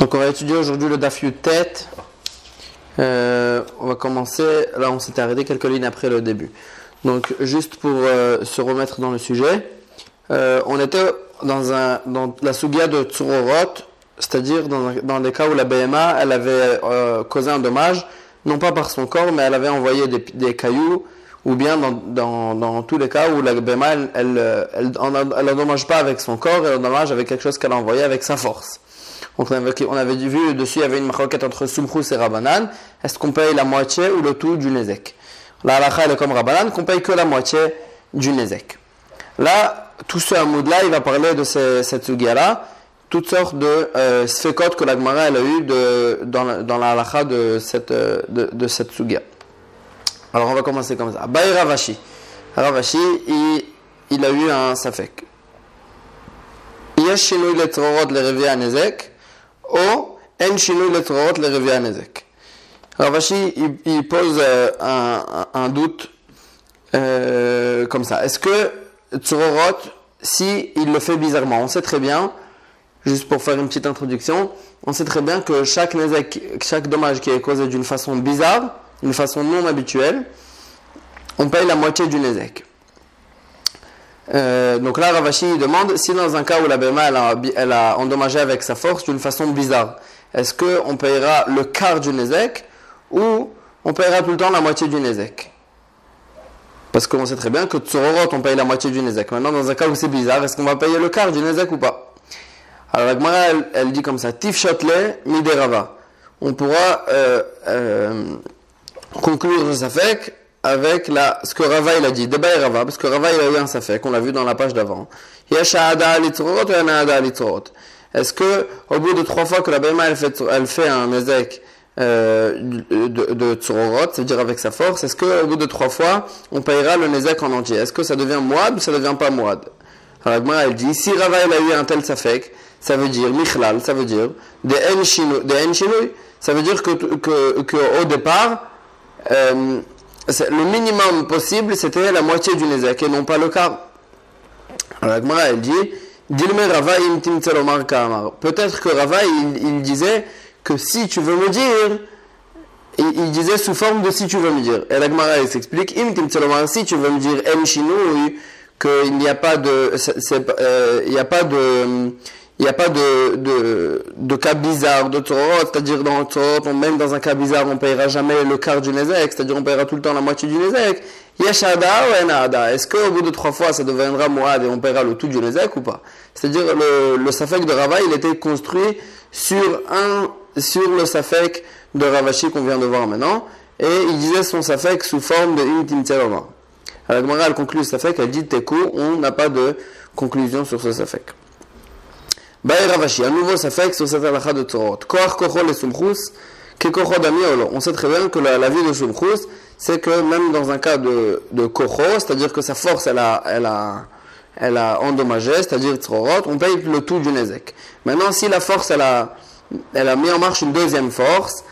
Donc on va étudier aujourd'hui le Daf Tet. On va commencer, là on s'était arrêté quelques lignes après le début. Donc juste pour se remettre dans le sujet, on était dans la sugya de Tsurorot, c'est-à-dire dans des cas où la BMA elle avait causé un dommage, non pas par son corps, mais elle avait envoyé des cailloux, ou bien dans tous les cas où la BMA elle endommage pas avec son corps, elle endommage avec quelque chose qu'elle a envoyé avec sa force. Donc on avait vu dessus, il y avait une maroquette entre Soumchous et Rabanan. Est-ce qu'on paye la moitié ou le tout du Nezek? La halakha elle est comme Rabanan, qu'on paye que la moitié du Nezek. Là, tout ce hamoud-là, il va parler de cette sugya-là, toutes sortes de sfekot que la Gemara elle a eu dans la halakha de cette sugya. Alors on va commencer comme ça. Ba'i Ravashi. Ravashi, il a eu un safek. Yesh shinouy le Tsurorot le Revi'a à Nezek. Ou en shinouy le Tsurorot le Revi'a à Nezek. Ravashi, il pose un doute comme ça. Est-ce que Tsurorot, si il le fait bizarrement, on sait très bien, juste pour faire une petite introduction, on sait très bien que chaque Nezek, chaque dommage qui est causé d'une façon bizarre, d'une façon non habituelle, on paye la moitié du Nezek. Donc là Ravashi demande si dans un cas où la BMA elle a endommagé avec sa force d'une façon bizarre, est-ce qu'on payera le quart du Nezek ou on payera tout le temps la moitié du Nezek? Parce qu'on sait très bien que Tsurorot on paye la moitié du Nezek. Maintenant dans un cas où c'est bizarre, est-ce qu'on va payer le quart du Nezek ou pas? Alors la Gemara elle dit comme ça, Tifshotle Miderava. On pourra conclure le Safek avec ce que Rava il a dit, de Ba'i Rava, parce que Rava il a eu un safek, on l'a vu dans la page d'avant. Est-ce que au bout de 3 fois que la Bema elle fait un nezek de Tsurorot, c'est-à-dire avec sa force, est-ce que au bout de 3 fois on payera le nezek en entier? Est-ce que ça devient mouad ou ça devient pas mouad? Alors Agmara elle dit, si Rava il a eu un tel safek, ça veut dire michlal, ça veut dire de en shinui, ça veut dire que au départ le minimum possible, c'était la moitié du Nezek et non pas le quart. Alors, la Gemara, elle dit, peut-être que Rava, il disait que si tu veux me dire, il disait sous forme de si tu veux me dire. Et la Gemara, elle s'explique, si tu veux me dire, qu'il n'y a pas de, il n'y a pas de cas bizarre de Tsurorot, c'est-à-dire dans Tsurorot, même dans un cas bizarre, on ne payera jamais le quart du Nezek, c'est-à-dire on payera tout le temps la moitié du Nezek. Yeshada ou Enada, est-ce qu'au bout de 3 fois, ça deviendra Mouad et on paiera le tout du Nezek ou pas? C'est-à-dire le Safek de Rava, il était construit sur le Safek de Ravashi qu'on vient de voir maintenant, et il disait son Safek sous forme de Intim Tseloma. La Gemara, elle conclut le Safek, elle dit Teku, on n'a pas de conclusion sur ce Safek. Ba'i Ravashi, un nouveau safek sur cette halakha de Tsurorot. Kohar kochol et Soumchous, ke kochod amiolo. On sait très bien que la vie de Soumchous, c'est que même dans un cas de kocho, c'est-à-dire que sa force elle a endommagé, c'est-à-dire Tsurorot, on paye le tout du nezek. Maintenant, si la force elle a mis en marche une deuxième force,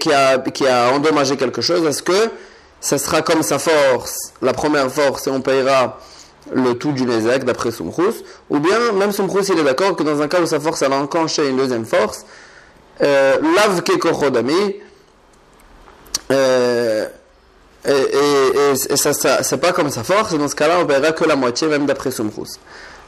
qui a endommagé quelque chose, est-ce que ça sera comme sa force, la première force, et on payera le tout du Nezek d'après Soumchous, ou bien même Soumchous il est d'accord que dans un cas où sa force elle a encanché une deuxième force, lave kekochodami, et ça c'est pas comme sa force, et dans ce cas là on verra que la moitié même d'après Soumchous.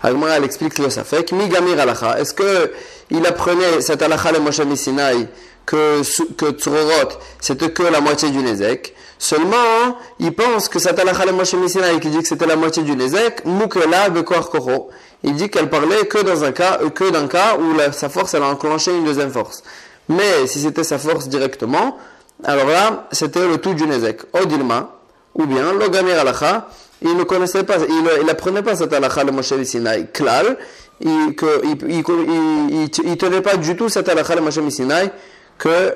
Agmara elle explique le safek, migamir alacha, est-ce que il apprenait cette alacha le Moshe Missinaï que Tsurorot c'était que la moitié du Nezek? Seulement, il pense que cette halakha le Moshe Missinaï qui dit que c'était la moitié du Nezek, Mukela Bekoar Koro, il dit qu'elle parlait que d'un cas où sa force elle a enclenché une deuxième force. Mais si c'était sa force directement, alors là, c'était le tout du Nezek. Odilma, ou bien Logamir Halakha, il ne connaissait pas, il apprenait pas cette halakha le Moshe Missinaï. Klal, il tenait pas du tout cette halakha le Moshe Missinaï que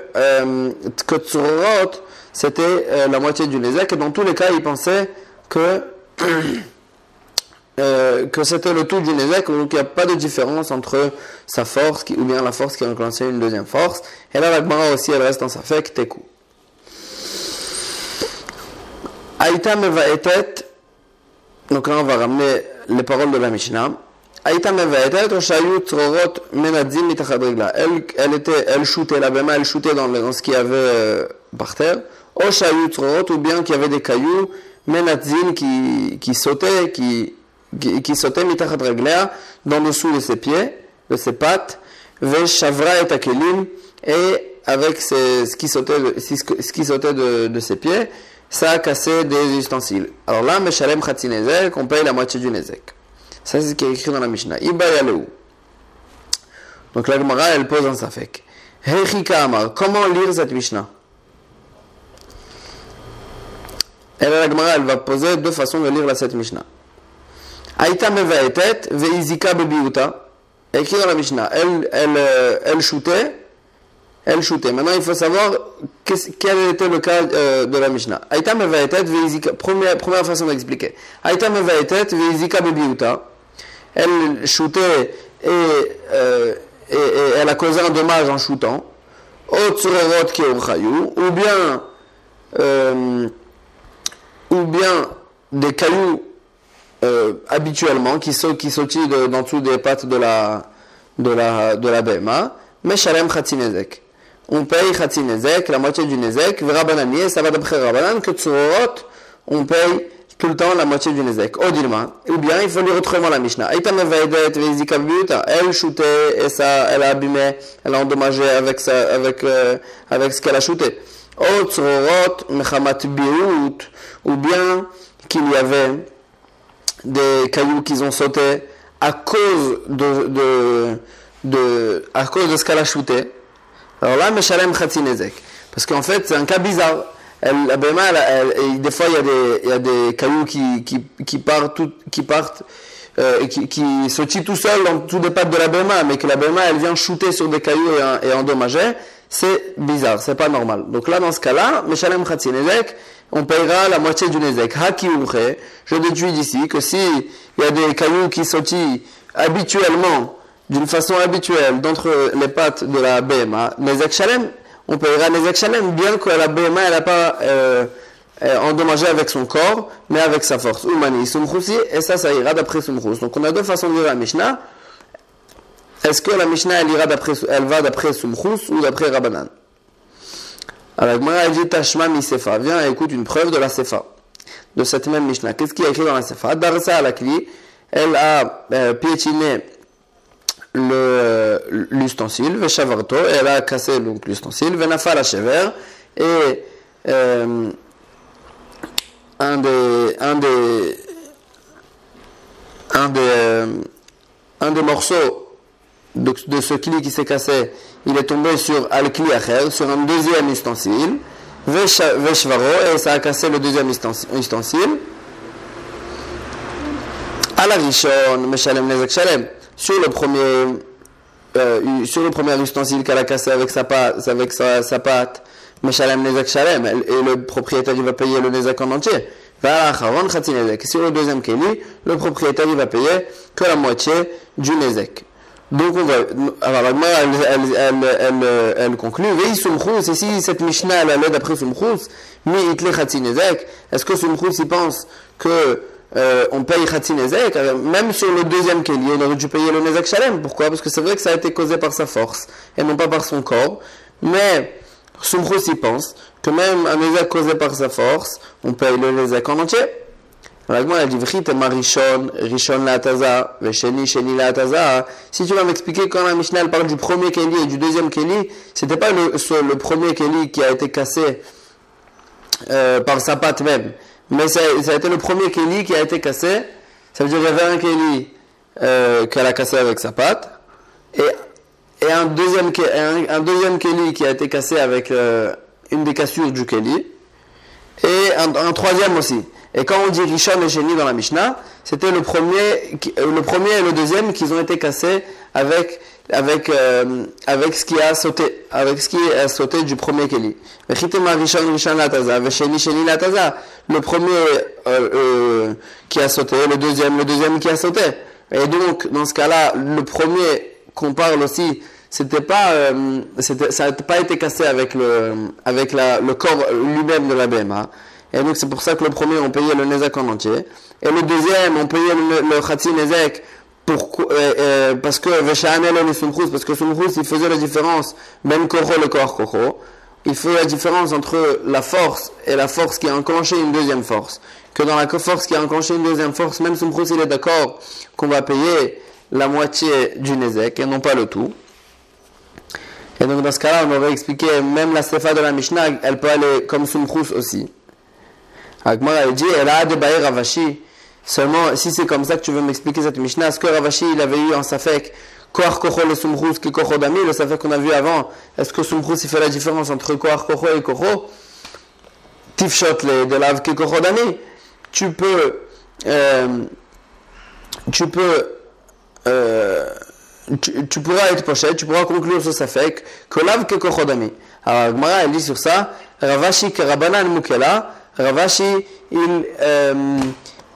Tsurorot c'était la moitié du Nezek, et dans tous les cas il pensait que c'était le tout du Nezek, donc il n'y a pas de différence entre sa force ou bien la force qui a enclenché une deuxième force. Et là la Gemara aussi elle reste dans sa fête, Teku. Aïta Mevaetet, donc là on va ramener les paroles de la Mishnah. Elle shootait la bema, elle shootait dans ce qu'il y avait par terre. Ou bien qu'il y avait des cailloux, menadzim qui sautaient mitachat reglea, dans dessous de ses pieds, de ses pattes, ve shavra et akelim, et avec ce qui sautait de ses pieds, ça a cassé des ustensiles. Alors là, meshalem chatzi nezek, on paye la moitié du nezek. Ça, c'est ce qui est écrit dans la Mishnah. Iba yaleu. Donc la Gemara, elle pose un safek. Hechika amar. Comment lire cette Mishnah? Et là, la Gemara, elle va poser deux façons de lire la cette Mishnah. Aïta mevaetet veizika bebiuta. Écrit dans la Mishnah. Elle shootait. Elle shootait. Maintenant, il faut savoir quel était le cas de la Mishnah. Aïta mevaetet veizika. Première façon d'expliquer. Aïta mevaetet veizika bebiuta. Elle shootait et elle a causé un dommage en shootant. Otsurerot keurchayou. Ou bien des cailloux habituellement qui sautillent d'en dessous des pattes de la bema, mais shalem chatzi nezek. On paye chatzi nezek, la moitié du nezek, v'rabanani, ça va d'après Rabbanan, que tsurot, on paye tout le temps la moitié du nezek. Odilma, ou bien il faut lui retrouver la Mishnah. Aïta mevaidet veizika bebiuta, elle shootait et ça, elle a abîmé, elle a endommagé avec ce qu'elle a shooté. Otsurot mechamat biut, ou bien qu'il y avait des cailloux qui ont sauté à cause de ce qu'elle a shooté. Alors là, meshalem chatzi nezek, parce qu'en fait c'est un cas bizarre. La bema, des fois il y a des cailloux qui sautillent tout seul dans toutes les pattes de la bema, mais que la bema elle vient shooter sur des cailloux et endommager. C'est bizarre, c'est pas normal. Donc là, dans ce cas-là, meshalem chatzi nezek, on payera la moitié du nezek. Hakiouche, je déduis d'ici que si il y a des cailloux qui sautillent habituellement, d'une façon habituelle, d'entre les pattes de la BMA, nezek shalem, on payera nezek shalem, bien que la BMA, elle n'a pas endommagé avec son corps, mais avec sa force. Oumani sumchusi, et ça ira d'après sumchus. Donc on a deux façons de lire la Mishnah. Est-ce que la Mishnah elle va d'après Sumchus ou d'après Rabbanan? Alors, Gemara dit Tashma mi Sefa. Viens et écoute une preuve de la Sefa, de cette même Mishnah. Qu'est-ce qu'il y a écrit dans la Sefa? Darsa alakli, elle a piétiné l'ustensile, veshavarto, elle a cassé donc l'ustensile, venafa la shever, et un des morceaux de ce kli qui s'est cassé, il est tombé sur al-kli acher, sur un deuxième ustensile, veshvaro, et ça a cassé le deuxième ustensile. Alarishon, meshalem nezek shalem, sur le premier ustensile qu'elle a cassé avec sa patte, meshalem nezek shalem, et le propriétaire il va payer le nezek en entier. Va'acharon chatzi nezek, sur le deuxième kli, le propriétaire il va payer que la moitié du nezek. Donc on va, alors la Gemara elle conclut, vei sumchus, et si cette Mishnah elle allait d'après sumchus, mi itle chatzi nezek, est-ce que sumchus il pense que on paye chatzi nezek, même sur le deuxième keli, on aurait dû payer le nezek shalem. Pourquoi? Parce que c'est vrai que ça a été causé par sa force et non pas par son corps, mais sumchus il pense que même un nezek causé par sa force, on paye le nezek en entier. La divrite rishon la ataza, sheni la ataza. Si tu vas m'expliquer quand la Mishnah parle du premier keli et du deuxième keli, c'était pas le premier keli qui a été cassé par sa patte même, mais ça a été le premier keli qui a été cassé. Ça veut dire qu'il y avait un keli qu'elle a cassé avec sa patte et un deuxième keli qui a été cassé avec une des cassures du keli et un troisième aussi. Et quand on dit Rishon et Sheni dans la Mishnah, c'était le premier et le deuxième qui ont été cassés avec ce qui a sauté, du premier keli. Chitema Rishon la taza, Sheni la taza. Le premier qui a sauté, le deuxième qui a sauté. Et donc dans ce cas-là, le premier qu'on parle aussi, ça n'a pas été cassé avec le corps lui-même de la BMA. Et donc c'est pour ça que le premier on payait le nezek en entier et le deuxième on payait le chatzi nezek Pourquoi? Parce que parce que Sumkhus, il faisait la différence, Ben Koro le Kor Koro, il fait la différence entre la force et la force qui a enclenché une deuxième force. Que dans la force qui a enclenché une deuxième force, même Sumkhus, il est d'accord qu'on va payer la moitié du Nezek et non pas le tout. Et donc dans ce cas-là, on aurait expliqué, même la Sefa de la Mishnah, elle peut aller comme Sumkhus aussi. Agmara, elle dit, elle a de Baer Ravashi. Seulement, si c'est comme ça que tu veux m'expliquer cette Mishnah, est-ce que Ravashi, il avait eu un Safek, Kohar Kocho le Sumkhus qui Kocho Dami, le Safek qu'on a vu avant, est-ce que Sumkhus, il fait la différence entre Kohar Kocho et Kocho Tifshot le de Lav qui Kocho Dami. Tu pourras être pochette, tu pourras conclure sur Safek, que Lav qui Kocho Dami. Alors, Agmara, elle dit sur ça, Ravashi Karabanan Mukela, Ravashi,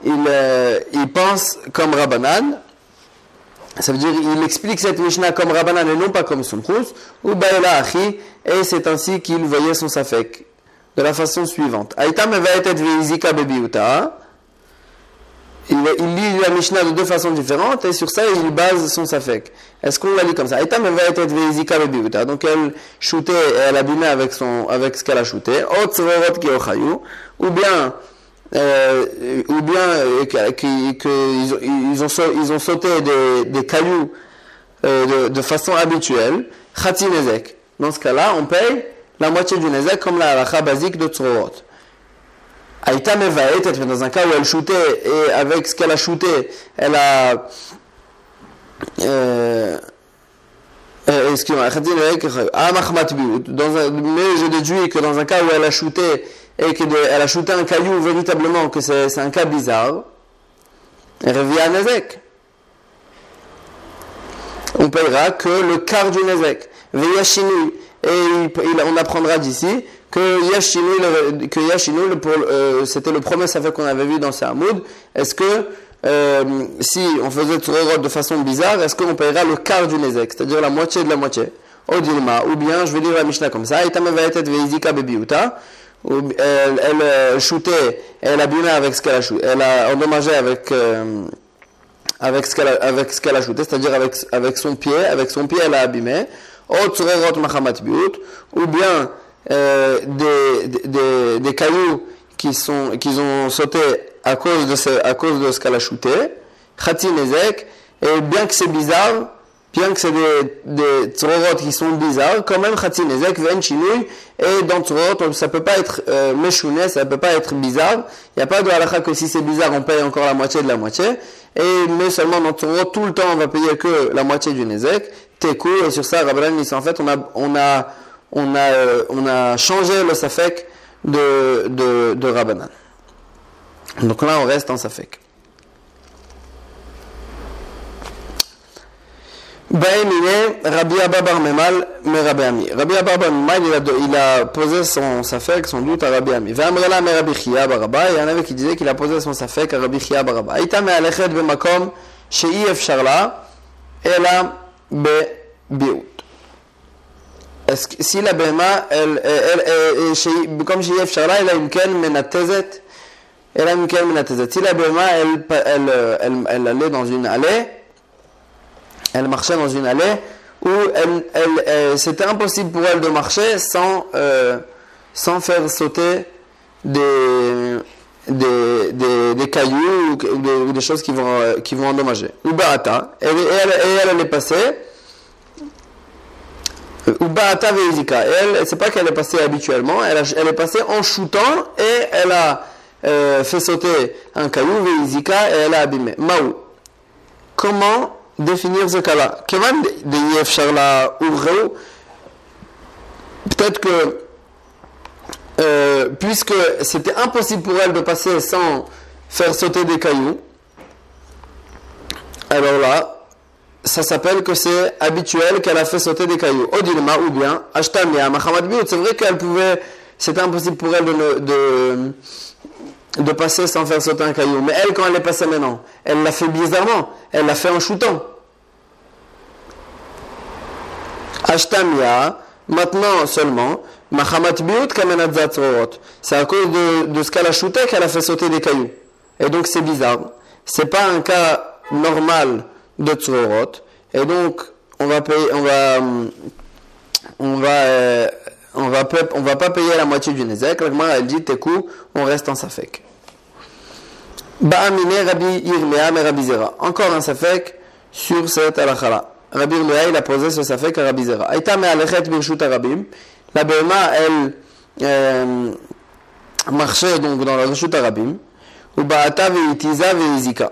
il pense comme Rabbanan, ça veut dire il explique cette Mishnah comme Rabbanan et non pas comme Sumkhus, ou Baela Achi, et c'est ainsi qu'il voyait son Safek, de la façon suivante. Aïtam Evaetet Veizika Bebiuta, il lit la Mishnah de deux façons différentes, et sur ça il base son Safek. Est-ce qu'on la lit comme ça? Aïtam Evaetet Veizika Bebiuta, donc elle shootait et elle abîmait avec ce qu'elle a shooté, Otzrorot Geochayu, ou bien. Ils ont sauté des cailloux de façon habituelle, Khati Nezek. Dans ce cas-là, on paye la moitié du Nezek comme la halakha basique de Tzorot. Aïta Mevaet, dans un cas où elle shootait, et avec ce qu'elle a shooté, elle a... excusez-moi, Khati Nezek, mais je déduis que dans un cas où elle a shooté, et qu'elle a shooté un caillou véritablement, que c'est un cas bizarre, elle revient à Nezek. On paiera que le quart du Nezek. Veyashinu, et on apprendra d'ici que Yashinu, c'était le premier safek qu'on avait vu dans ce Hamoud. Est-ce que si on faisait Tzorot de façon bizarre, est-ce qu'on paiera le quart du Nezek, c'est-à-dire la moitié de la moitié? Odilma, ou bien je vais lire la Mishnah comme ça, Itama Vaetet Veizika Bebiuta. Elle shootait, elle abîmait avec ce qu'elle a shooté, elle a endommagé avec ce qu'elle a shooté, c'est-à-dire avec son pied elle a abîmé, ou bien des cailloux qui ont sauté à cause de ce qu'elle a shooté, Khati Nezek, et bien que c'est bizarre, bien que c'est des tzorot qui sont bizarres, quand même Khati Nezek, ven chinouille, et dans tzorot, ça peut pas être meshouné, ça peut pas être bizarre. Il n'y a pas de halakha que si c'est bizarre, on paye encore la moitié de la moitié. Mais seulement dans tzorot, tout le temps, on va payer que la moitié du Nezek. Tekou, et sur ça, Rabbanan, en fait, on a changé le safek de Rabbanan. Donc là, on reste en safek. Baïmine, Rabbi Abba Bar Memal, mais Rabbi Ami. Rabbi Abba Bar Memal, il a posé son safek, son doute à Rabbi Ami. Vamrela, mais Rabbi Chia Baraba, il y en avait qui disaient qu'il a posé son safek à Rabbi Chia Baraba. Aïta me alechet be makom, shei efsharla, ela be biut. Est-ce que si la behema, elle, comme shei efsharla, elle a une ken menatezet, elle a une ken menatezet. Si la behema, elle allait dans une allée, elle marchait dans une allée où c'était impossible pour elle de marcher sans faire sauter des cailloux ou des choses qui vont endommager. Ubaata, et elle est passée. Ubaata veizika, elle, c'est pas qu'elle est passée habituellement, elle est passée en shootant et elle a fait sauter un caillou veizika et elle a abîmé. Maou, comment définir ce cas-là? Kevan de Yef Charla Ureu, peut-être que puisque c'était impossible pour elle de passer sans faire sauter des cailloux, alors là, ça s'appelle que c'est habituel qu'elle a fait sauter des cailloux. Odilma ou bien Ashtamia Mahamad Biut, c'est vrai qu'elle pouvait, c'était impossible pour elle de passer sans faire sauter un caillou. Mais elle, quand elle est passée maintenant, elle l'a fait bizarrement. Elle l'a fait en shootant. Ashtamia, maintenant seulement, Mahamat Biut Kamenadzat Tzorot. C'est à cause de ce qu'elle a shooté qu'elle a fait sauter des cailloux. Et donc c'est bizarre. C'est pas un cas normal de Tzorot. Et donc, on va pas payer la moitié du Nezek. La Gemara, elle dit, tes coups, on reste en Safek. Ba'amine Rabbi Yirmea et Rabbi Zera. Encore un Safek sur cette halakha. Rabbi Yirmea, il a posé ce Safek à Rabbi Zera. Aïta me'alechet birshut harabim. La Behema, elle marchait donc dans la reshut harabim. Uba'ata ve'itiza ve'izika.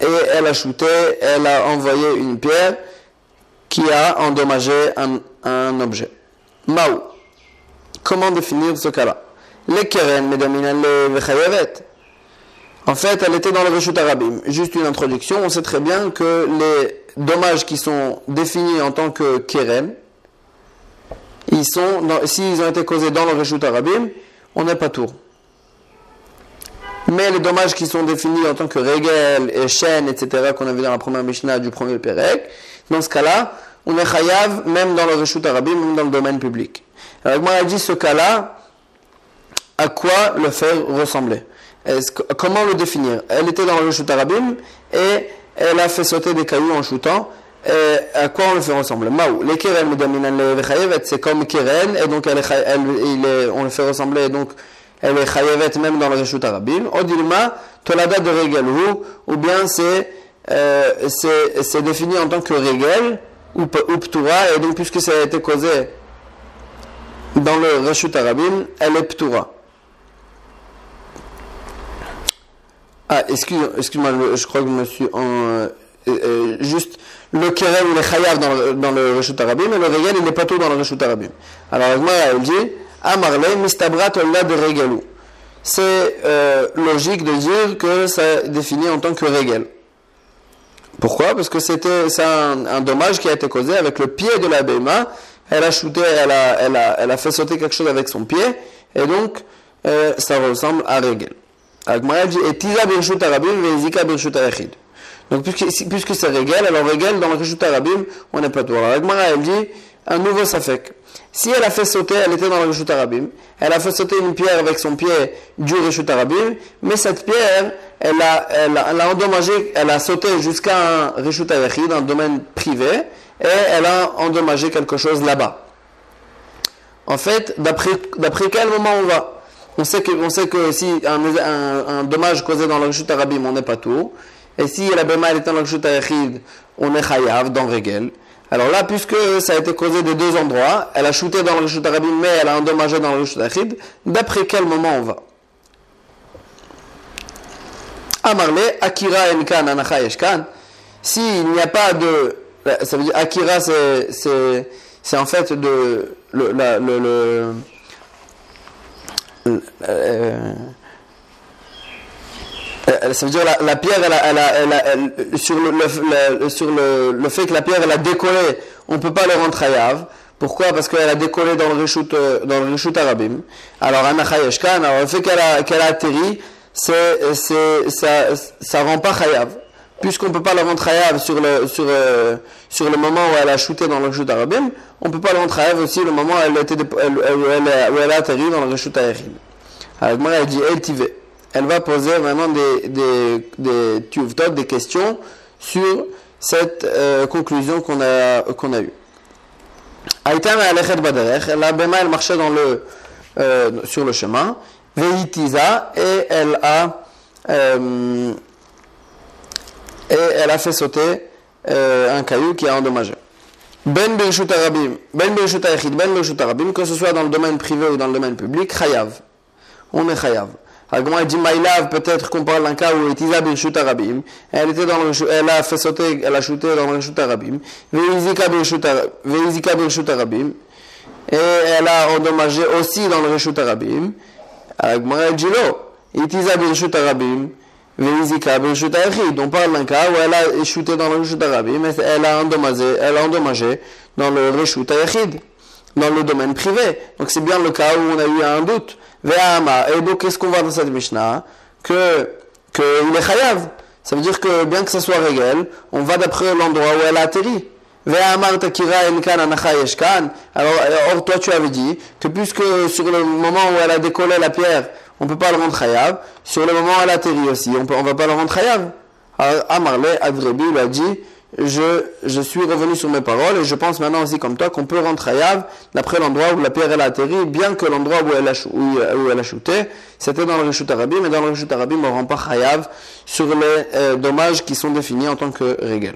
Et elle a shooté, elle a envoyé une pierre qui a endommagé un objet. Maou. Comment définir ce cas-là? Les keren, mesdames et vechayevet. En fait, elle était dans le Reshut Harabim. Juste une introduction. On sait très bien que les dommages qui sont définis en tant que keren, ils sont, s'ils ont été causés dans le Reshut Harabim, on n'est pas tour. Mais les dommages qui sont définis en tant que régel et chaîne, etc., qu'on a vu dans la première Mishnah du premier Pérec, dans ce cas-là, on est chayav, même dans le Reshut Harabim, même dans le domaine public. Alors, moi, elle dit ce cas-là, à quoi le faire ressembler? Comment le définir? Elle était dans le Reshut Harabim et elle a fait sauter des cailloux en shootant. Et à quoi on le fait ressembler? Maou, les keren, c'est comme keren, et donc on le fait ressembler, et donc elle est chayavet même dans le Reshut Harabim. Odilma, tolada de regelou, ou bien c'est défini en tant que regel, ou ptura, et donc puisque ça a été causé dans le Reshut Harabim, elle est ptura. Ah, excuse-moi, je crois que je me suis juste, le keren, il est chayav dans le Reshut Harabim, et le regel, il n'est pas tout dans le Reshut Harabim. Alors, elle dit, Amarle, mistabra tolda de regelou. C'est logique de dire que ça définit en tant que regel. Pourquoi? Parce que c'est un dommage qui a été causé avec le pied de la Behema. Elle a shooté, elle a fait sauter quelque chose avec son pied, et donc ça ressemble à regel. Agmara dit et tisa birshut harabim veizika birshut hayachid. Donc puisque c'est regel, alors regel dans le Reshut Harabim, on n'est pas droit. Agmara elle dit un nouveau safek. Si elle a fait sauter, elle était dans le Reshut Harabim, elle a fait sauter une pierre avec son pied du Reshut Harabim, mais cette pierre, elle a endommagé, elle a sauté jusqu'à un Reshut Hayachid, un domaine privé, et elle a endommagé quelque chose là-bas. En fait, d'après quel moment on va? On sait que si un dommage causé dans le Reshut Harabim, on n'est pas tout, et si la Behema est dans le Reshut Hayachid, on est Hayav dans Regel. Alors là, puisque ça a été causé de deux endroits, elle a shooté dans le Reshut Harabim, mais elle a endommagé dans le Reshut Hayachid, d'après quel moment on va? Amarle, Akira Enkan Anacha Yeshkan. S'il n'y a pas de... Ça veut dire, Akira, c'est en fait de... ça veut dire la pierre, elle sur le fait que la pierre elle a décollé, on peut pas le rendre chayav. Pourquoi? Parce qu'elle a décollé dans le Reshut Harabim. Alors Anacha Yeshkan, alors le fait qu'elle a atterri, ça rend pas chayav. Puisqu'on peut pas le rendre chayav sur le moment où elle a shooté dans le Reshut Harabim, on peut pas le rendre chayav aussi le moment où elle a atterri dans le Reshut Hayachid. Alors moi elle dit eltivé. Elle va poser vraiment des tuvtot, des questions sur cette conclusion qu'on a eue. Aïtam alechet baderech, la Behema elle marchait sur le chemin, veitiza et elle a fait sauter un caillou qui a endommagé. Ben Reshut Harabim, que ce soit dans le domaine privé ou dans le domaine public, chayav. On est chayav. Agma dit Maïlav, peut-être qu'on parle d'un cas où Etisa Birshut Harabim, elle a fait sauter, elle a shooté dans le Reshut Harabim, Veizika Birshut Harabim, et elle a endommagé aussi dans le Reshut Harabim. Agma dit non, Etisa Birshut Harabim, Veizika Birshut Hayachid. On parle d'un cas où elle a shooté dans le Reshut Harabim, mais elle a endommagé dans le Reshut Hayachid, dans le domaine privé. Donc c'est bien le cas où on a eu un doute. Et donc, qu'est-ce qu'on voit dans cette Mishnah? Que il est chayav. Ça veut dire que, bien que ça soit régel, on va d'après l'endroit où elle a atterri. Alors, toi, tu avais dit que puisque sur le moment où elle a décollé la pierre, on peut pas le rendre chayav, sur le moment où elle a atterri aussi, on va pas le rendre chayav. Alors, Amarle, Adrebi, lui a dit, je suis revenu sur mes paroles et je pense maintenant aussi comme toi qu'on peut rendre chayav d'après l'endroit où la pierre elle a atterri, bien que l'endroit où elle a shooté, c'était dans le Rishut Arabi, mais dans le Rishut Arabi, on ne rend pas chayav sur les dommages qui sont définis en tant que régel.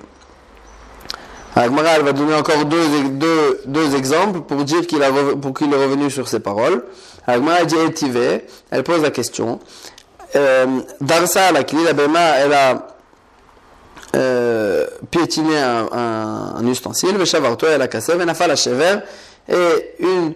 Agmara va donner encore deux exemples pour dire qu'il est revenu sur ses paroles. Agmara dit Etive, elle pose la question. Darsa Alakli, la Bema, elle a piétiné un ustensile, Veshavarto, elle a cassé, Venafal Hachever, et une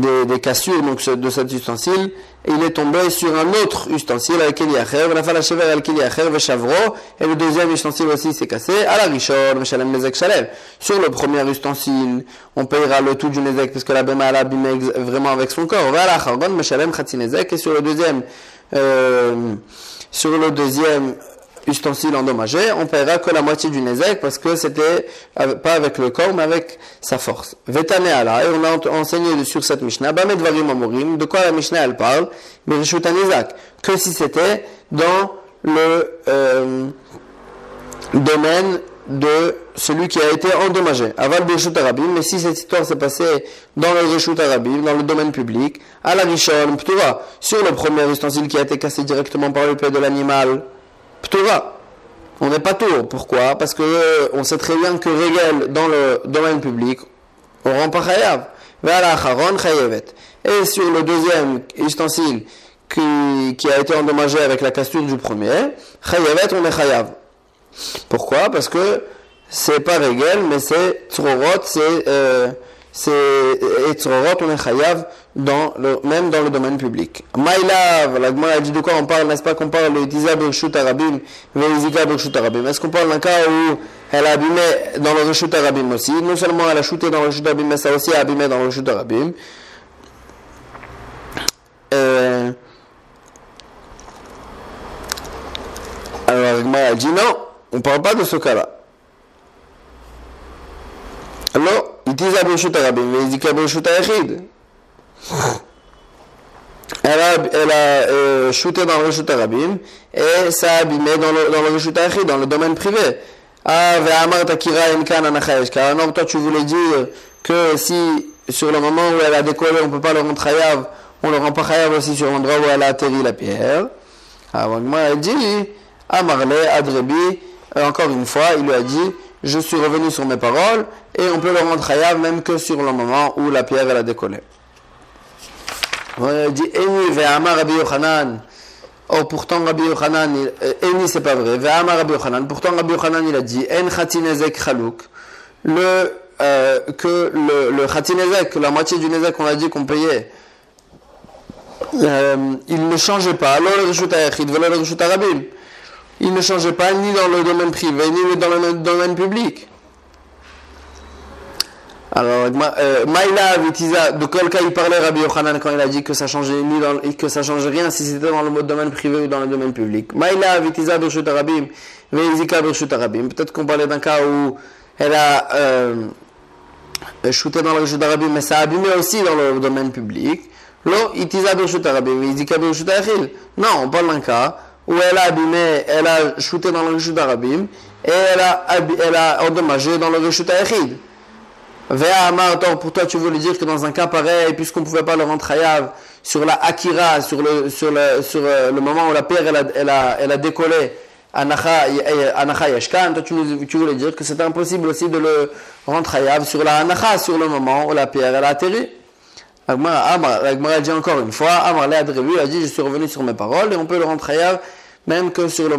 des cassures donc, de cet ustensile, il est tombé sur un autre ustensile, Al-Keli Yacher, Venafal Hachever, Al-Keli Yacher, Veshavro, et le deuxième ustensile aussi s'est cassé, à la Rishon, Veshalem Nezek Shalev. Sur le premier ustensile, on payera le tout du Nezek, parce que la Bema l'a abîmé vraiment avec son corps, Vala Hacharon, Veshalem Khatsi Nezek, et sur le deuxième ustensile endommagé, on paiera que la moitié du nezek parce que c'était pas avec le corps mais avec sa force. Vetaneala, et on a enseigné sur cette Mishnah, Bamedvarim Amorim, de quoi la Mishnah elle parle, Birishut Hanezak, que si c'était dans le domaine de celui qui a été endommagé. Aval Birishut Arabim, mais si cette histoire s'est passée dans le Rishut Arabim, dans le domaine public, à la Rishon, Ptura, sur le premier ustensile qui a été cassé directement par le pied de l'animal, Ptura. On n'est pas tour. Pourquoi ? Parce que on sait très bien que Régel, dans le domaine public, on rend pas Chayav. Et sur le deuxième ustensile qui a été endommagé avec la cassure du premier, Chayavet, on est Chayav. Pourquoi ? Parce que c'est pas Régel, mais c'est Tzrorot, et Tzrorot, on est Chayav, même dans le domaine public. Maïlav, la Gemara dit de quoi on parle, n'est-ce pas qu'on parle de Tizab Rishut Arabim, Velizika Rishut Arabim. Est-ce qu'on parle d'un cas où elle a abîmé dans le Rishut Arabim aussi? Non seulement elle a shooté dans le Rishut Arabim, mais ça aussi a abîmé dans le Rishut Arabim. Alors la Gemara dit non. On ne parle pas de ce cas-là. Alors, il dit à Birshut Arabim, mais il dit qu'à Birshut Ayachid. Elle a shooté dans le Birshut Arabim et ça a abîmé dans le Birshut Ayachid, dans le domaine privé. Ah, ve'amar takira enkan anachayeshka. Non, toi tu voulais dire que si sur le moment où elle a décollé, on ne peut pas le rendre chayav, on ne le rend pas chayav aussi sur l'endroit où elle a atterri la pierre. Alors, moi, elle dit, amarle, adrebi. Et encore une fois, il lui a dit, je suis revenu sur mes paroles, et on peut le rendre chayav même que sur le moment où la pierre elle a décollé. Il a dit, Eni ve'amar Rabbi Yochanan. Oh, pourtant Rabbi Yochanan, Eni c'est pas vrai. Ve'amar Rabbi Yochanan. Pourtant Rabbi Yochanan il a dit, En chatinezek chalouk. Que le chatinezek, la moitié du nezek on a dit qu'on payait. Il ne changeait pas. Lo le rishut hayachid, velo le rishut harabim. Il ne changeait pas ni dans le domaine privé, ni dans le domaine public. Alors, Maïla Vitiza, de quel cas il parlait Rabbi Yochanan quand il a dit que ça changeait que ça changeait rien si c'était dans le domaine privé ou dans le domaine public. Maïla Vitiza Birshut Arabim, Veizika Birshut Arabim. Peut-être qu'on parlait d'un cas où elle a shooté dans le Birshut Arabim, mais ça a abîmé aussi dans le domaine public. Lo Itiza Birshut Arabim, Veizika Birshut Achil. Non, on parle d'un cas où elle a abîmé, elle a shooté dans le Rishut Arabim, et elle a endommagé dans le Rishut Ayachid. Vea Amar, pour toi tu voulais dire que dans un cas pareil, puisqu'on ne pouvait pas le rendre hayav sur la Akira, sur le moment où la pierre elle a décollé, Anacha Yeshkan, toi tu voulais dire que c'était impossible aussi de le rendre hayav sur la Anacha, sur le moment où la pierre elle a atterri. Agmara dit encore une fois, Amar le Adrebi a dit, je suis revenu sur mes paroles et on peut le rendre chayav même que sur le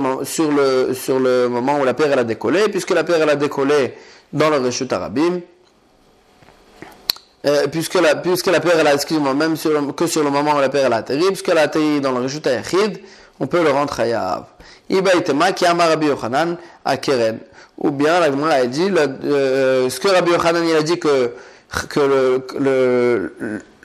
moment où la pierre elle a décollé, puisque la pierre elle a décollé dans le Rishut Arabim, puisque la pierre elle a, excuse-moi, même que sur le moment où la pierre elle a atterri, puisqu'elle a atterri dans le Rishut Ayachid, on peut le rendre chayav. Ibaitema ki Amar Rabbi Yochanan à Keren. Ou bien l'Agmara a dit, ce que Rabbi Yochanan il a dit que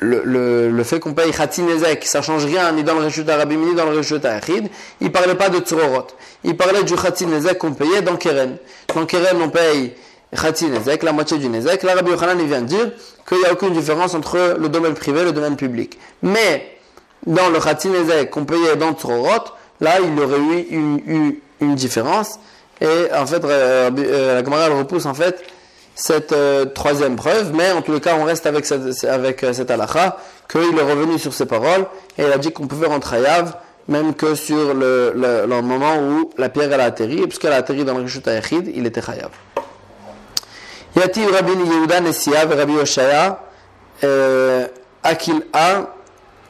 le fait qu'on paye Khatinezek, ça change rien ni dans le Rishut Arabim ni dans le Rishut Ayachid. Il parlait pas de Tzrorot. Il parlait du Khatinezek qu'on payait dans Keren. Dans Keren, on paye Khatinezek, la moitié du Nezek. Là, Rabbi Yochanan, il vient dire qu'il n'y a aucune différence entre le domaine privé et le domaine public. Mais, dans le Khatinezek qu'on payait dans Tzrorot, là, il aurait eu une différence. Et en fait, la Gemara repousse en fait cette troisième preuve, mais en tous les cas, on reste avec cette halakha, qu'il est revenu sur ses paroles et il a dit qu'on pouvait rentrer à Yav, même que sur le moment où la pierre elle a atterri, et puisqu'elle a atterri dans le Rishut HaYachid, il était Chayav. Yativ Rabbi Yehuda Nessia ve Rabbi Yoshaya Akil'a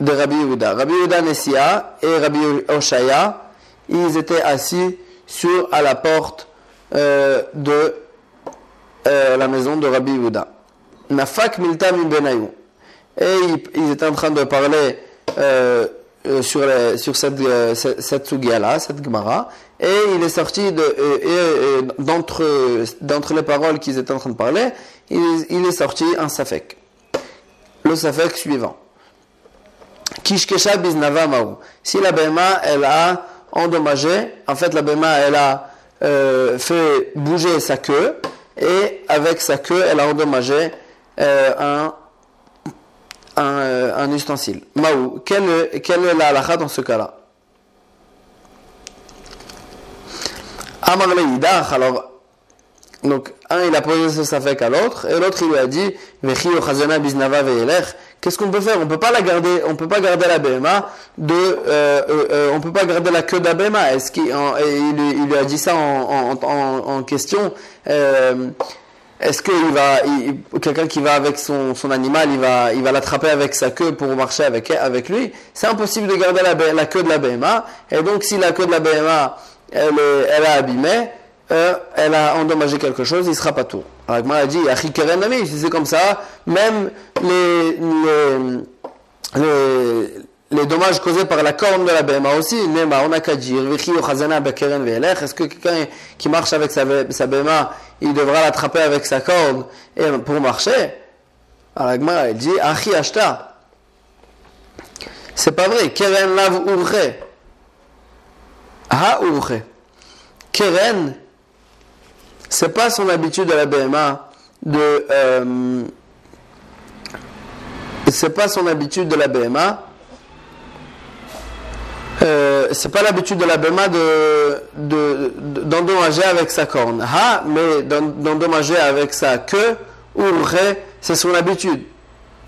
de Rabbi Yehuda. Rabbi Yehuda Nessia et Rabbi Yoshaya, ils étaient assis à la porte de la maison de Rabbi Yehuda. Nafak Miltam Benayou. Et ils étaient en train de parler sur cette sugia-là, cette Gemara, et il est sorti d'entre les paroles qu'ils étaient en train de parler, il est sorti un safek. Le safek suivant. Kishkesha biznava maou. Si la Bema, elle a endommagé, en fait la Bema, elle a fait bouger sa queue, et avec sa queue, elle a endommagé un ustensile. Maou, quelle est la halakha dans ce cas-là? Amar leidach, alors, donc, un il a posé ce safek à l'autre, et l'autre il lui a dit, qu'est-ce qu'on peut faire? On peut pas la garder, on peut pas garder la BMA on peut pas garder la queue de la BMA. Est-ce qu'il lui a dit ça en question? Est-ce que quelqu'un qui va avec son animal, il va l'attraper avec sa queue pour marcher avec lui? C'est impossible de garder la queue de la BMA. Et donc, si la queue de la BMA, elle a abîmé, elle a endommagé quelque chose, il sera pas tout. Alors, moi, elle dit, si c'est comme ça, même les dommages causés par la corne de la BMA aussi, est-ce que quelqu'un qui marche avec sa BMA, il devra l'attraper avec sa corne pour marcher? Alors, elle dit, c'est pas vrai, Keren lav ouvre. Ha ouvre. Keren, c'est pas son habitude à la BMA c'est pas l'habitude de la Bema d'endommager avec sa corne. Ha, mais d'endommager avec sa queue, ou Re, c'est son habitude.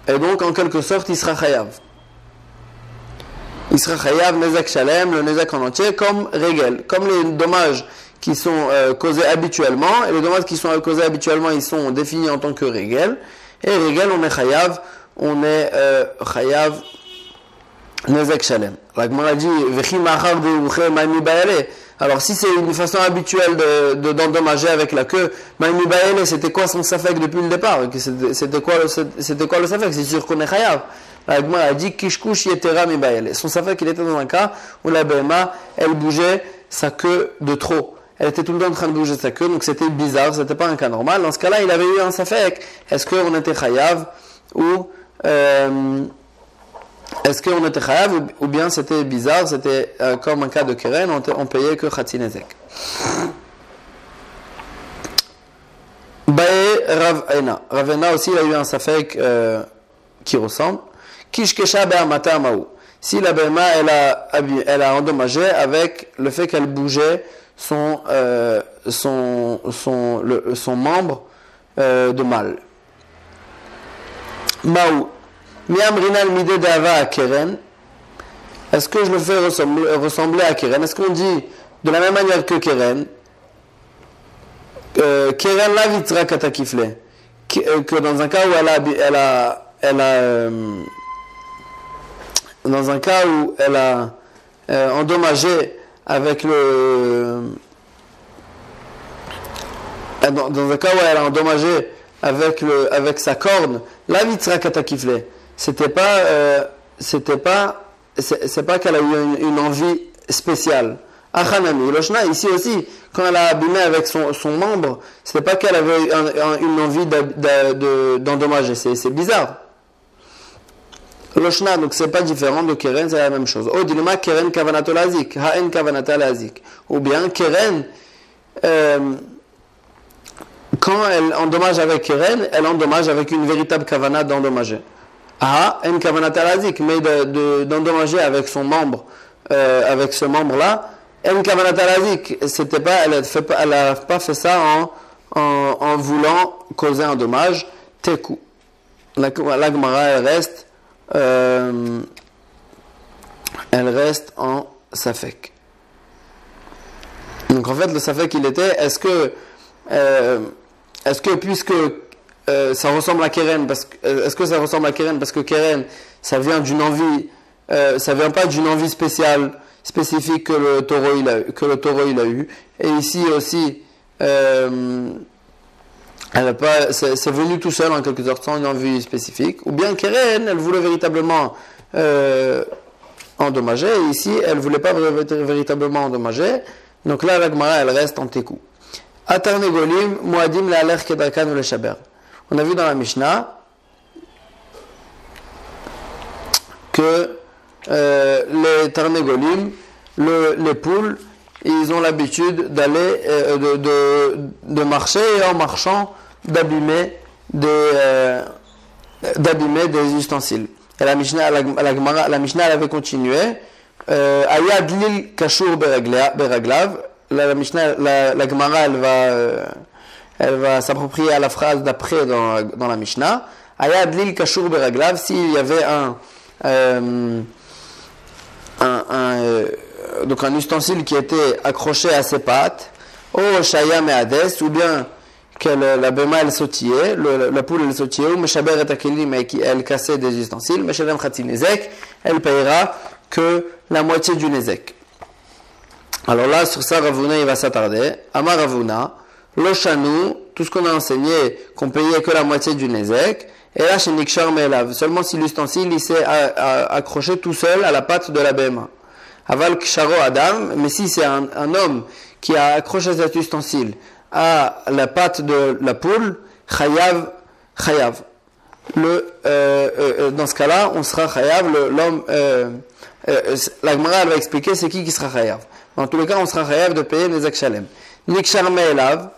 Et donc, en quelque sorte, il sera Chayav. Il sera Chayav, Nezak Shalem, le Nezak en entier, comme Regel. Comme les dommages qui sont causés habituellement, et les dommages qui sont causés habituellement, ils sont définis en tant que Regel. Et Regel, on est Chayav, Nezak Shalem. La Gemara dit, alors si c'est une façon habituelle d'endommager avec la queue, Maimi Baele, c'était quoi son safek depuis le départ? C'était quoi le safek? C'est sûr qu'on est Chayav. La Gemara a dit, Kishkush Yetera Mi Baele. Son safek, il était dans un cas où la Bema, elle bougeait sa queue de trop. Elle était tout le temps en train de bouger sa queue, donc c'était bizarre, c'était pas un cas normal. Dans ce cas-là, il avait eu un safek. Est-ce qu'on était Chayav ou... est-ce qu'on était Chayav ou bien c'était bizarre, c'était comme un cas de Keren, on payait que Khatsi Nezek. Bae Ravena. Ravena aussi, il a eu un safek qui ressemble. Kishkesha be'amata maou. Si la Bema, elle a endommagé avec le fait qu'elle bougeait son membre de mâle. Maou. Est-ce que je le fais ressembler à Keren? Est-ce qu'on dit de la même manière que Keren, Keren la vitra katakifle, que dans un cas où elle a endommagé avec avec sa corne, la vitra katakifle. C'est pas qu'elle a eu une envie spéciale. Achanami, Loshna, ici aussi, quand elle a abîmé avec son membre, c'est pas qu'elle avait une envie d'endommager. C'est bizarre. Loshna, donc c'est pas différent de Keren, c'est la même chose. Oh, dilema Keren kavanato lazik, haen kavanata lazik. Ou bien Keren, quand elle endommage avec Keren, elle endommage avec une véritable kavana d'endommager. Ah, en kavanata lazik, mais d'endommager avec son membre, avec ce membre-là, M'kamanat alazik, elle n'a pas fait ça en voulant causer un dommage. Teku. La Gemara, elle reste en safek. Donc en fait, le safek, il était, est-ce que puisque ça ressemble à Keren, parce que Keren, ça vient d'une envie, ça vient pas d'une envie spécifique que le taureau il a eu, et ici aussi, elle a pas, c'est venu tout seul en quelque sorte sans une envie spécifique, ou bien Keren, elle voulait véritablement endommager, et ici elle voulait pas véritablement endommager, donc là la Gemara elle reste en Tekou. Atarnegolim, Moadim, Le'aler, Kedarkan ou Le'Shaber. On a vu dans la Mishnah que les Tarnegolim, les poules, ils ont l'habitude d'aller de marcher et en marchant d'abîmer des ustensiles. Et la Mishnah elle avait continué. Ayad lil kashur beraglav. La Gemara, elle va s'approprier à la phrase d'après dans la Mishnah. Ayad lil kashur beraglav, s'il y avait un ustensile qui était accroché à ses pattes, ou shaya me'ades, ou bien que la bema elle sautillait, la poule elle sautillait, ou meshaber et akelim, elle cassait des ustensiles, meshalem khatsi nezek, elle payera que la moitié du nezek. Alors là, sur ça, Ravuna, il va s'attarder. Amar Ravuna, l'Oshanu, tout ce qu'on a enseigné, qu'on payait que la moitié du Nezek, et là, chez Nikshar Melav, seulement si l'ustensile, il s'est accroché tout seul à la patte de la Bema. Aval Ksharo Adam, mais si c'est un homme qui a accroché cet ustensile à la patte de la poule, Chayav. Dans ce cas-là, on sera Chayav, l'homme, la Gemara va expliquer c'est qui sera Chayav. Dans tous les cas, on sera chayav de payer Nezek Shalem. Nikshar Me'elav.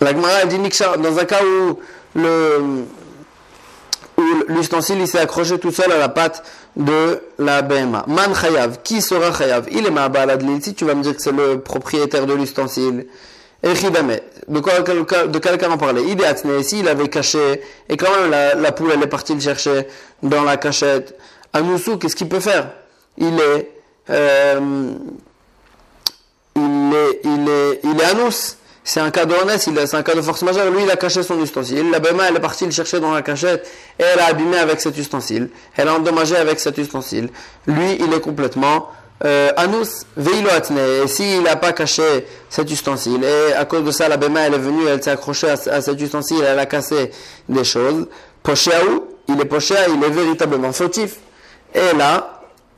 La Gemara dit Nikshar, dans un cas où l'ustensile il s'est accroché tout seul à la patte de la Bema. Man chayav, qui sera chayav? Il est ma'abalad l'ilti, tu vas me dire que c'est le propriétaire de l'ustensile. Echidame, de quel cas on parlait? Idéatne, ici il avait caché, et quand même la poule elle est partie le chercher dans la cachette. Anoussou, qu'est-ce qu'il peut faire? Il est anus. C'est un cas de honnêteté, c'est un cas de force majeure. Lui, il a caché son ustensile. La Bema, elle est partie le chercher dans la cachette et elle a abîmé avec cet ustensile. Elle a endommagé avec cet ustensile. Lui, il est complètement anus. Veilo atne. Et s'il n'a pas caché cet ustensile et à cause de ça, la Bema, elle est venue, elle s'est accrochée à cet ustensile, elle a cassé des choses. Poshéaou, il est poshéa, il est véritablement fautif. Et là,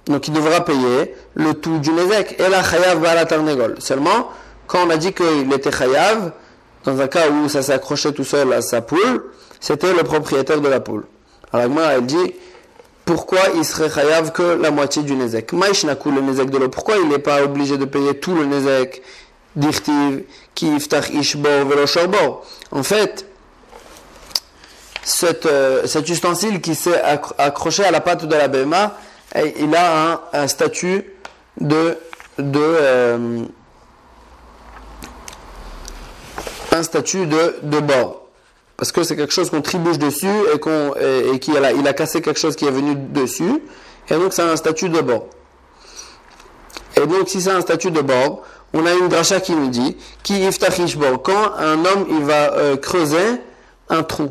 donc il devra payer le tout du nezek. Et la chayav va à la tarnégole. Seulement, quand on a dit qu'il était chayav, dans un cas où ça s'accrochait tout seul à sa poule, c'était le propriétaire de la poule. Alors moi, elle dit, pourquoi il serait chayav que la moitié du nezek? Maïshnakou le nezek de l'eau. Pourquoi il n'est pas obligé de payer tout le nezek? Dichtiv, ki iftach ishbor velo shorbor. En fait, cet ustensile qui s'est accroché à la patte de la bema, et il a un statut de bord. Parce que c'est quelque chose qu'on tribouche dessus et qu'il a cassé quelque chose qui est venu dessus. Et donc c'est un statut de bord. Et donc si c'est un statut de bord, on a une dracha qui nous dit qui iftachish bord. Quand un homme il va creuser un trou.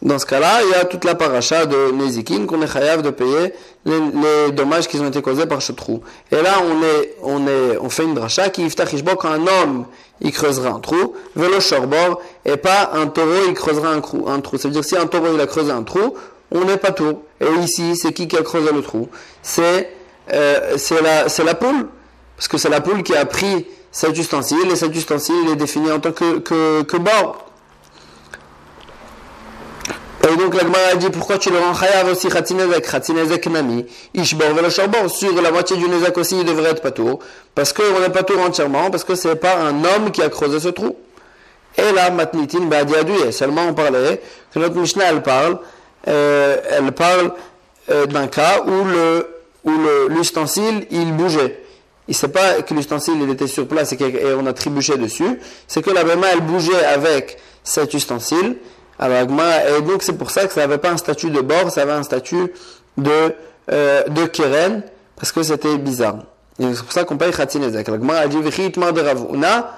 Dans ce cas-là, il y a toute la paracha de Nezikin qu'on est chayav de payer les dommages qui ont été causés par ce trou. Et là, on fait une dracha qui iftach ishbor quand un homme il creusera un trou, velo shorbor, et pas un taureau il creusera un trou. C'est-à-dire si un taureau il a creusé un trou, on n'est pas tout. Et ici, c'est qui a creusé le trou? C'est la poule, parce que c'est la poule qui a pris cet ustensile et cet ustensile est défini en tant que bord. Et donc la Gemara a dit pourquoi tu le rends chayav aussi Khatzinezek nami ishbor velo shorbor, sur la moitié du nezek aussi il devrait être patour, parce que on n'est pas tour entièrement, parce que c'est pas un homme qui a creusé ce trou. Et là matnitin badiadouye, seulement on parlait que notre Mishnah elle parle d'un cas où le où l'ustensile, il bougeait. Et c'est pas que l'ustensile, il était sur place et on a trébuché dessus. C'est que la Bema, elle bougeait avec cet ustensile. Et donc, c'est pour ça que ça n'avait pas un statut de bord, ça avait un statut de Keren, parce que c'était bizarre. Et c'est pour ça qu'on paye Khatinezek. La Gemara a dit, Vechi itmar de Ravuna,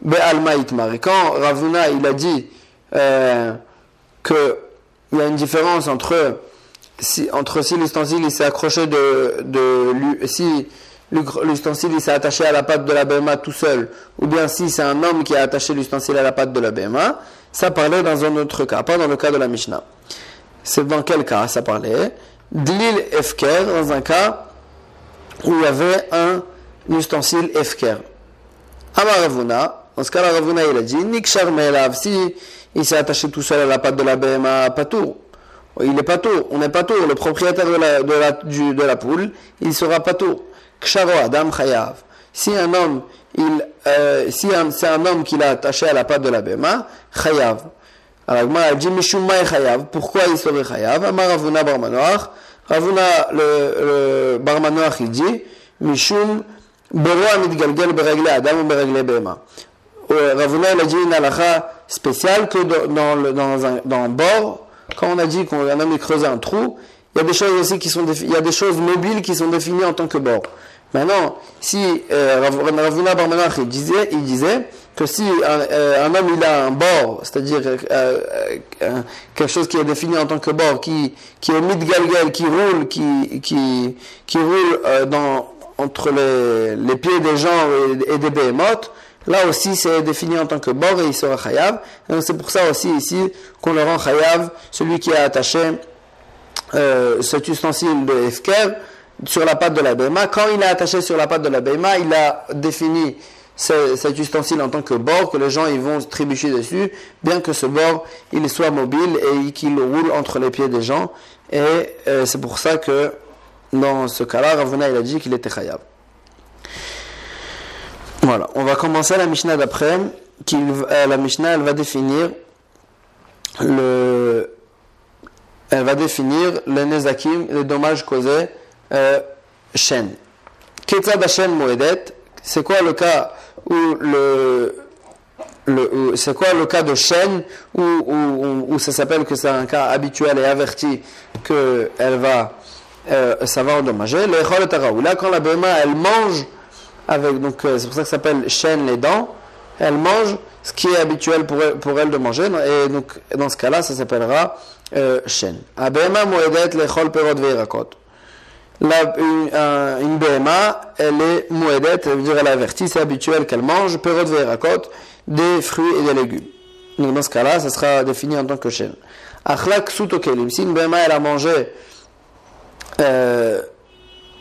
Be'alma itmar. Et quand Ravuna, il a dit que il y a une différence entre si l'ustensile il s'est accroché si l'ustensile il s'est attaché à la patte de la BMA tout seul, ou bien si c'est un homme qui a attaché l'ustensile à la patte de la BMA, ça parlait dans un autre cas, pas dans le cas de la Mishnah. C'est dans quel cas ça parlait? D'lil efker, dans un cas où il y avait un ustensile efker. Amaravuna, dans ce cas la Ravuna il a dit, Nikshar Melav, si il s'est attaché tout seul à la patte de la BMA, pas tout. Il est patour, on est patour, le propriétaire de la poule, il sera patour. Ksharo Adam Chayav. Si un homme, c'est un homme qui l'a attaché à la patte de la Bema, Chayav. Alors, moi, elle dit, Mishumai Chayav. Pourquoi il serait Chayav? Amar Ravuna Bar Manoach. Ravuna, le Bar Manoach, il dit, Mishum, Beroa Midgalgel Beregle Adam ou Beregle Bema. Ravuna, il a dit une halakha spéciale que dans un bord, quand on a dit qu'un homme creusait un trou, il y a des choses aussi il y a des choses mobiles qui sont définies en tant que bord. Maintenant, si Ravuna Bar Manoach il disait que si un homme il a un bord, c'est-à-dire quelque chose qui est défini en tant que bord, qui est mitgalgal, qui roule entre les pieds des gens et des béhémoths, là aussi, c'est défini en tant que bord et il sera chayav. Donc c'est pour ça aussi ici qu'on le rend chayav, celui qui a attaché cet ustensile de Efker sur la patte de la Bema. Quand il a attaché sur la patte de la Bema, il a défini cet ustensile en tant que bord, que les gens ils vont trébucher dessus, bien que ce bord il soit mobile et qu'il roule entre les pieds des gens. Et c'est pour ça que dans ce cas-là, Ravuna il a dit qu'il était chayav. Voilà, on va commencer la Mishnah d'après. La Mishnah, elle va définir le nezakim, les dommages causés shen. Ketzad shen moedet. C'est quoi le cas où c'est quoi le cas de shen où ça s'appelle que c'est un cas habituel et averti que elle va ça va endommager. Le echol taraoula, quand la bema elle mange. C'est pour ça que ça s'appelle chaîne les dents. Elle mange ce qui est habituel pour elle de manger. Et donc, dans ce cas-là, ça s'appellera chaîne. La Bema moedet lechol perot veirakot. Une Bema, elle est moedet, elle veut dire elle est avertie, c'est habituel qu'elle mange perot veirakot, des fruits et des légumes. Donc, dans ce cas-là, ça sera défini en tant que chaîne. Achlak sutokelim. Si une Bema, elle a mangé.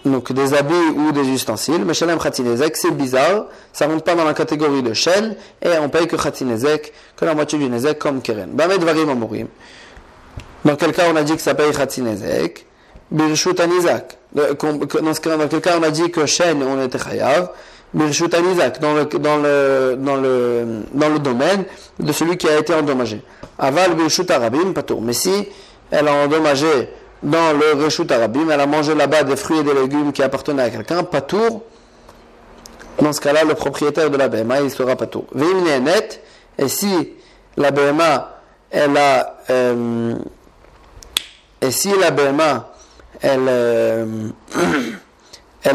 Donc des habits ou des ustensiles, mais Shalem Khatinezek, c'est bizarre, ça rentre pas dans la catégorie de Shel, et on paye que Khatinezek, que la moitié du Nezek comme Keren. Bamed Varim Amourim. Dans quel cas on a dit que ça paye Khatinezek? Birshut Anizak. Dans quel cas on a dit que Shen, on était Chayav? Birshut Anizak, dans le domaine de celui qui a été endommagé. Aval Birshut Arabim, pas tour. Mais si elle a endommagé dans le Reshut Arabim, elle a mangé là-bas des fruits et des légumes qui appartenaient à quelqu'un, patour. Dans ce cas-là, le propriétaire de la BMA, il sera patour. Et si la BMA, elle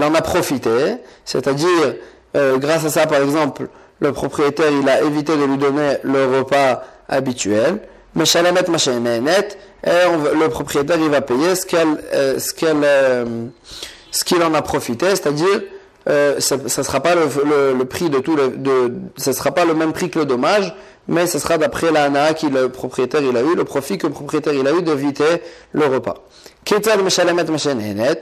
en a profité, c'est-à-dire, grâce à ça, par exemple, le propriétaire, il a évité de lui donner le repas habituel, mais Shalamet Machanenet, le propriétaire il va payer ce qu'il en a profité, c'est-à-dire ça sera pas le prix de tout ça sera pas le même prix que le dommage, mais ça sera d'après la hana'a que le propriétaire il a eu, le profit que le propriétaire il a eu d'éviter le repas. Ketzad Meshalemet Meshanenet,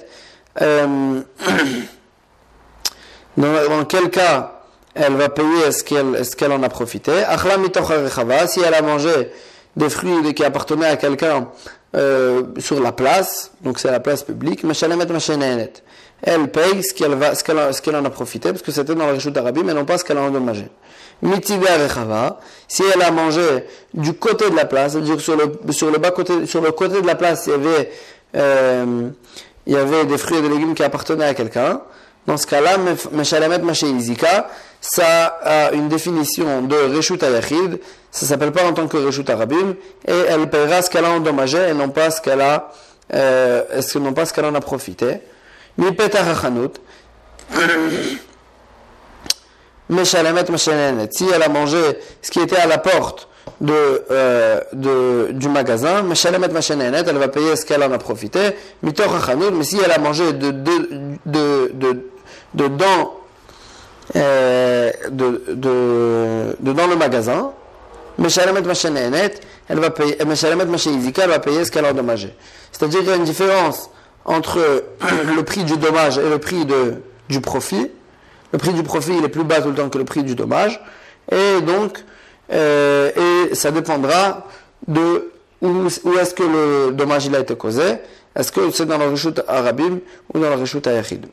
dans quel cas elle va payer ce qu'elle en a profité? Achla mitoch rechava, si elle a mangé des fruits qui appartenaient à quelqu'un sur la place, donc c'est la place publique, elle paye ce qu'elle en a profité, parce que c'était dans la Reshut Arabim, mais non pas ce qu'elle a endommagé. Si elle a mangé du côté de la place, c'est-à-dire sur le côté de la place, il y avait il y avait des fruits et des légumes qui appartenaient à quelqu'un, dans ce cas-là, Meshalamet Masheizika, ça a une définition de Reshut Hayachid, ça ne s'appelle pas en tant que Reshut Harabim, et elle paiera ce qu'elle a endommagé et non pas ce qu'elle a, en a profité. Mipetach hachanut, Meshalamet Meshalamet, si elle a mangé ce qui était à la porte du magasin, Meshalamet Meshalamet, elle va payer ce qu'elle en a profité, Mitokh hachanut, mais si elle a mangé dans le magasin, Meshalamet Meshalamet, elle va payer, Meshalamet Meshizika, elle va payer ce qu'elle a endommagé. C'est-à-dire qu'il y a une différence entre le prix du dommage et le prix du profit. Le prix du profit, il est plus bas tout le temps que le prix du dommage. Et donc, et ça dépendra de où est-ce que le dommage il a été causé. Est-ce que c'est dans le Reshut Harabim ou dans le Reshut Hayachid?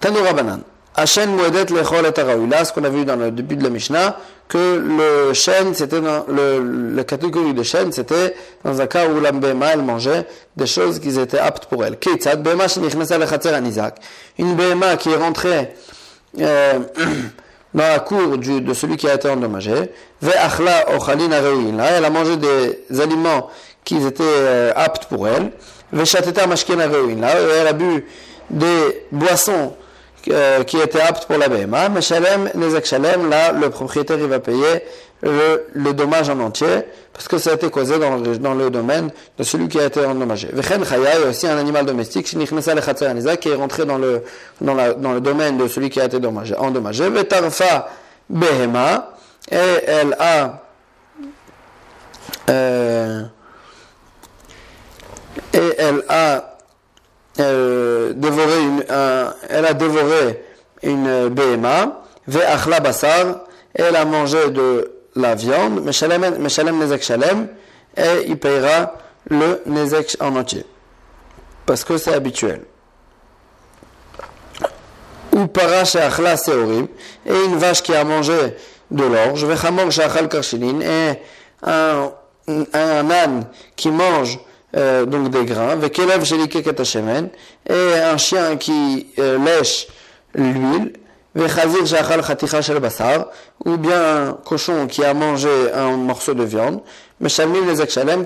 Tanu Rabanan. Hashen Mouedet Lechol et Araoula, ce qu'on a vu dans le début de la Mishnah, que le chêne, c'était dans la catégorie de chêne, c'était dans un cas où la Béma, elle mangeait des choses qui étaient aptes pour elle. Ketzad, Béma, Shenichnesel Echatzer Anizak. Une Béma qui est rentrée dans la cour de celui qui a été endommagé. Ve'achla Ochalin Areila, elle a mangé des aliments qui étaient aptes pour elle. Ve'chateta Mashken Areila, elle a bu des boissons qui était apte pour la BMA, mais Shalem, Nezak Shalem, là, le propriétaire, il va payer le dommage en entier, parce que ça a été causé dans le domaine de celui qui a été endommagé. Vechen Chaya, il y a aussi un animal domestique, Shinichmesa Lechatzer Anizak, qui est rentré dans le domaine de celui qui a été endommagé. Vetarfa Behema, et elle a, elle a dévoré une BMA, ve'achla basar, elle a mangé de la viande, meshalem nezek shalem, et il payera le nezek en entier. Parce que c'est habituel. Ou para she'achla seorim, et une vache qui a mangé de l'orge, ve'chamor she'achal karshilin, et un âne qui mange donc des grains, et un chien qui lèche l'huile, ou bien un cochon qui a mangé un morceau de viande,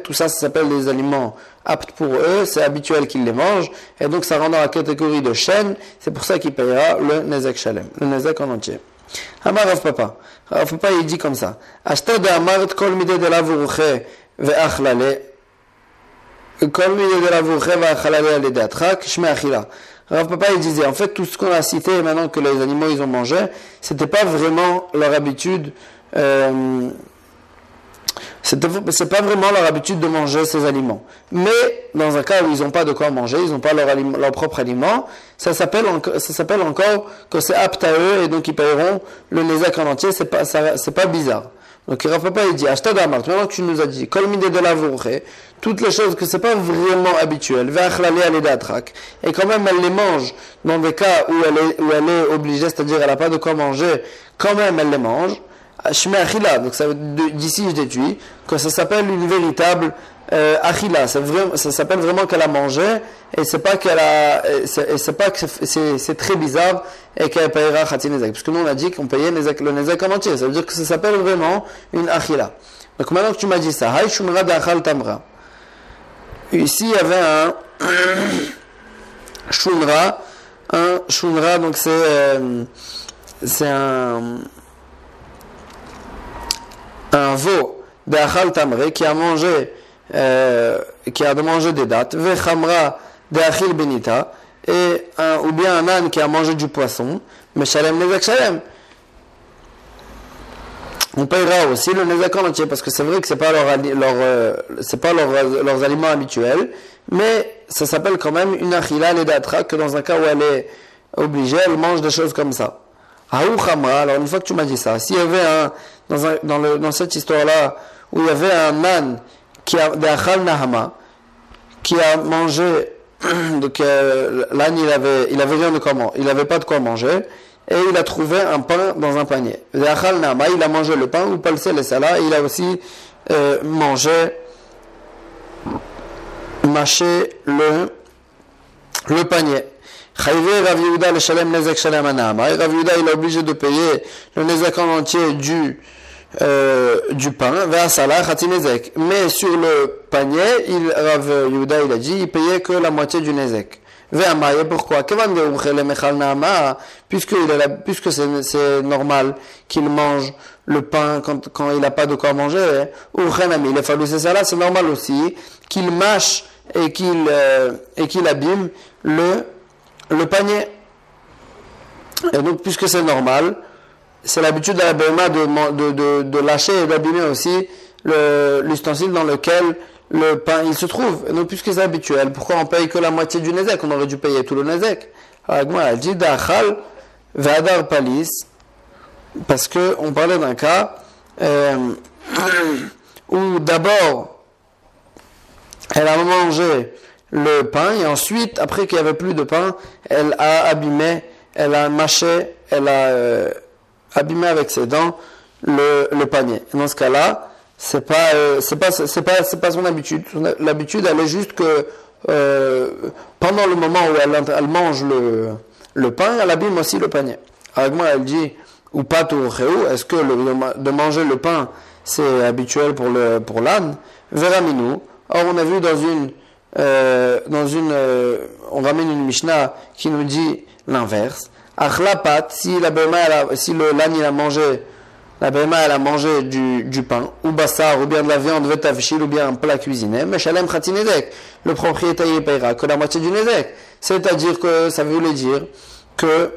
tout ça, ça s'appelle des aliments aptes pour eux, c'est habituel qu'ils les mangent, et donc ça rentre dans la catégorie de chêne, c'est pour ça qu'il payera le nezek shalem, le nezek en entier. Amar Rav Papa, il dit comme ça, Rav Papa, il disait, en fait, tout ce qu'on a cité, et maintenant que les animaux, ils ont mangé, c'était pas vraiment leur habitude, c'est pas vraiment leur habitude de manger ces aliments. Mais, dans un cas où ils ont pas de quoi manger, ils ont pas leur propre aliment, ça s'appelle encore que c'est apte à eux, et donc ils paieront le nezek en entier, c'est pas bizarre. Donc, Rav Papa, il dit, Hashtag Amart, maintenant que tu nous as dit, Kolmide de la Vourche, toutes les choses que c'est pas vraiment habituel, Ve'achlale alidatrak, et quand même, elle les mange dans des cas où elle est obligée, c'est-à-dire, elle a pas de quoi manger, quand même, elle les mange, Shme Achila, donc ça, d'ici, je déduis, que ça s'appelle une véritable, Achila, ça s'appelle vraiment qu'elle a mangé, et c'est pas qu'elle a, c'est très bizarre, et qu'elle payera Khatin Nezak. Parce que nous on a dit qu'on payait le Nezak en entier. Ça veut dire que ça s'appelle vraiment une Achila. Donc maintenant que tu m'as dit ça, Hay Shumra d'Achal Tamra. Ici il y avait un Shumra, donc c'est un veau d'Achal Tamra qui a mangé des dattes, vechamra de achil benita, et ou bien un âne qui a mangé du poisson, mais shalem nezek shalem. On paiera aussi le nezek en entier, parce que c'est vrai que c'est pas leurs aliments habituels, mais ça s'appelle quand même une achila ledatra, que dans un cas où elle est obligée, elle mange des choses comme ça. Haou chamra, alors une fois que tu m'as dit ça, s'il y avait dans cette histoire-là, où il y avait un âne qui a mangé, donc l'âne il avait rien de comment, il avait pas de quoi manger, et il a trouvé un pain dans un panier. D'achal Nahama, il a mangé le pain ou palsé les salas, il a aussi mâché le le panier. Chaïvé Rav Yehuda le Shalem Nezek Shalem Anam. Rav Yehuda il est obligé de payer le Nezek en entier du pain vers Salah Hati Nezek. Mais sur le panier, Rav Yehuda il a dit, il payait que la moitié du Nezek. Et pourquoi? Puisque c'est normal qu'il mange le pain quand il n'a pas de quoi manger, c'est normal aussi qu'il mâche et qu'il abîme le panier. Et donc, puisque c'est normal, c'est l'habitude de la béma de lâcher et d'abîmer aussi l'ustensile dans lequel le pain il se trouve. Et donc, puisque c'est habituel, pourquoi on paye que la moitié du nezek? On aurait dû payer tout le nezek. Parce que on parlait d'un cas où d'abord elle a mangé le pain et ensuite, après qu'il n'y avait plus de pain, elle a abîmé, elle a mâché, elle a abîmé avec ses dents le panier. Et dans ce cas-là, c'est pas son habitude. L'habitude, elle est juste que pendant le moment où elle mange le pain, elle abîme aussi le panier. Avec moi, elle dit ou pas tout réou. Est-ce que de manger le pain, c'est habituel pour l'âne? Veraminou. Or, on a vu on ramène une Mishnah qui nous dit l'inverse. Achlapat, si l'âne il a mangé, la Béma, elle a mangé du pain, ou bassar, ou bien de la viande, vetavchil, ou bien un plat cuisiné, mais shalem khati nezek. Le propriétaire y paiera que la moitié du nezek. C'est-à-dire que ça voulait dire que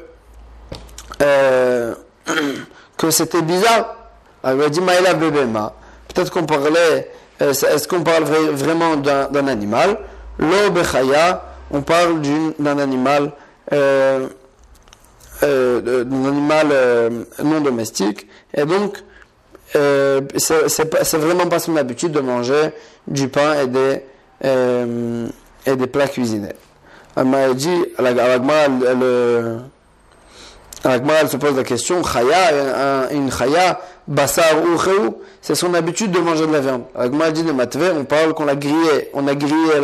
c'était bizarre. Elle lui a dit, maïla bebema. Peut-être qu'on parlait, est-ce qu'on parle vraiment d'un animal? Lo bechaya, on parle d'un animal, d'un animal non domestique, et donc c'est vraiment pas son habitude de manger du pain et des plats cuisinés. Elle m'a dit, elle se pose la question, chaya, une chaya, bassar ou cheu, c'est son habitude de manger de la viande. Elle dit de matve, on parle qu'on l'a grillé, on a grillé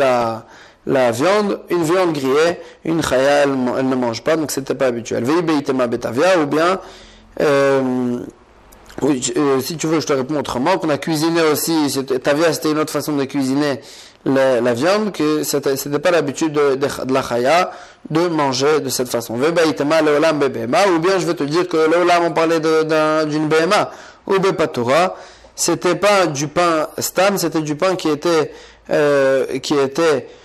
la viande, une viande grillée, une chaya, elle ne mange pas, donc c'était pas habituel. Veibitema betavia, ou bien, si tu veux, je te réponds autrement, qu'on a cuisiné aussi, tavia c'était une autre façon de cuisiner la viande, que c'était pas l'habitude de la chaya de manger de cette façon. Veibitema leolam bebema, ou bien je vais te dire que leolam on parlait d'une bema, ou bepatura, c'était pas du pain stam, c'était du pain qui était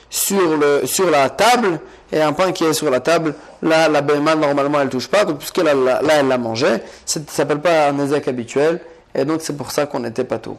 sur la table, et un pain qui est sur la table, là la béma normalement elle touche pas, donc puisqu'elle elle l'a mangé, ça s'appelle pas un nezek habituel, et donc c'est pour ça qu'on n'était pas tout.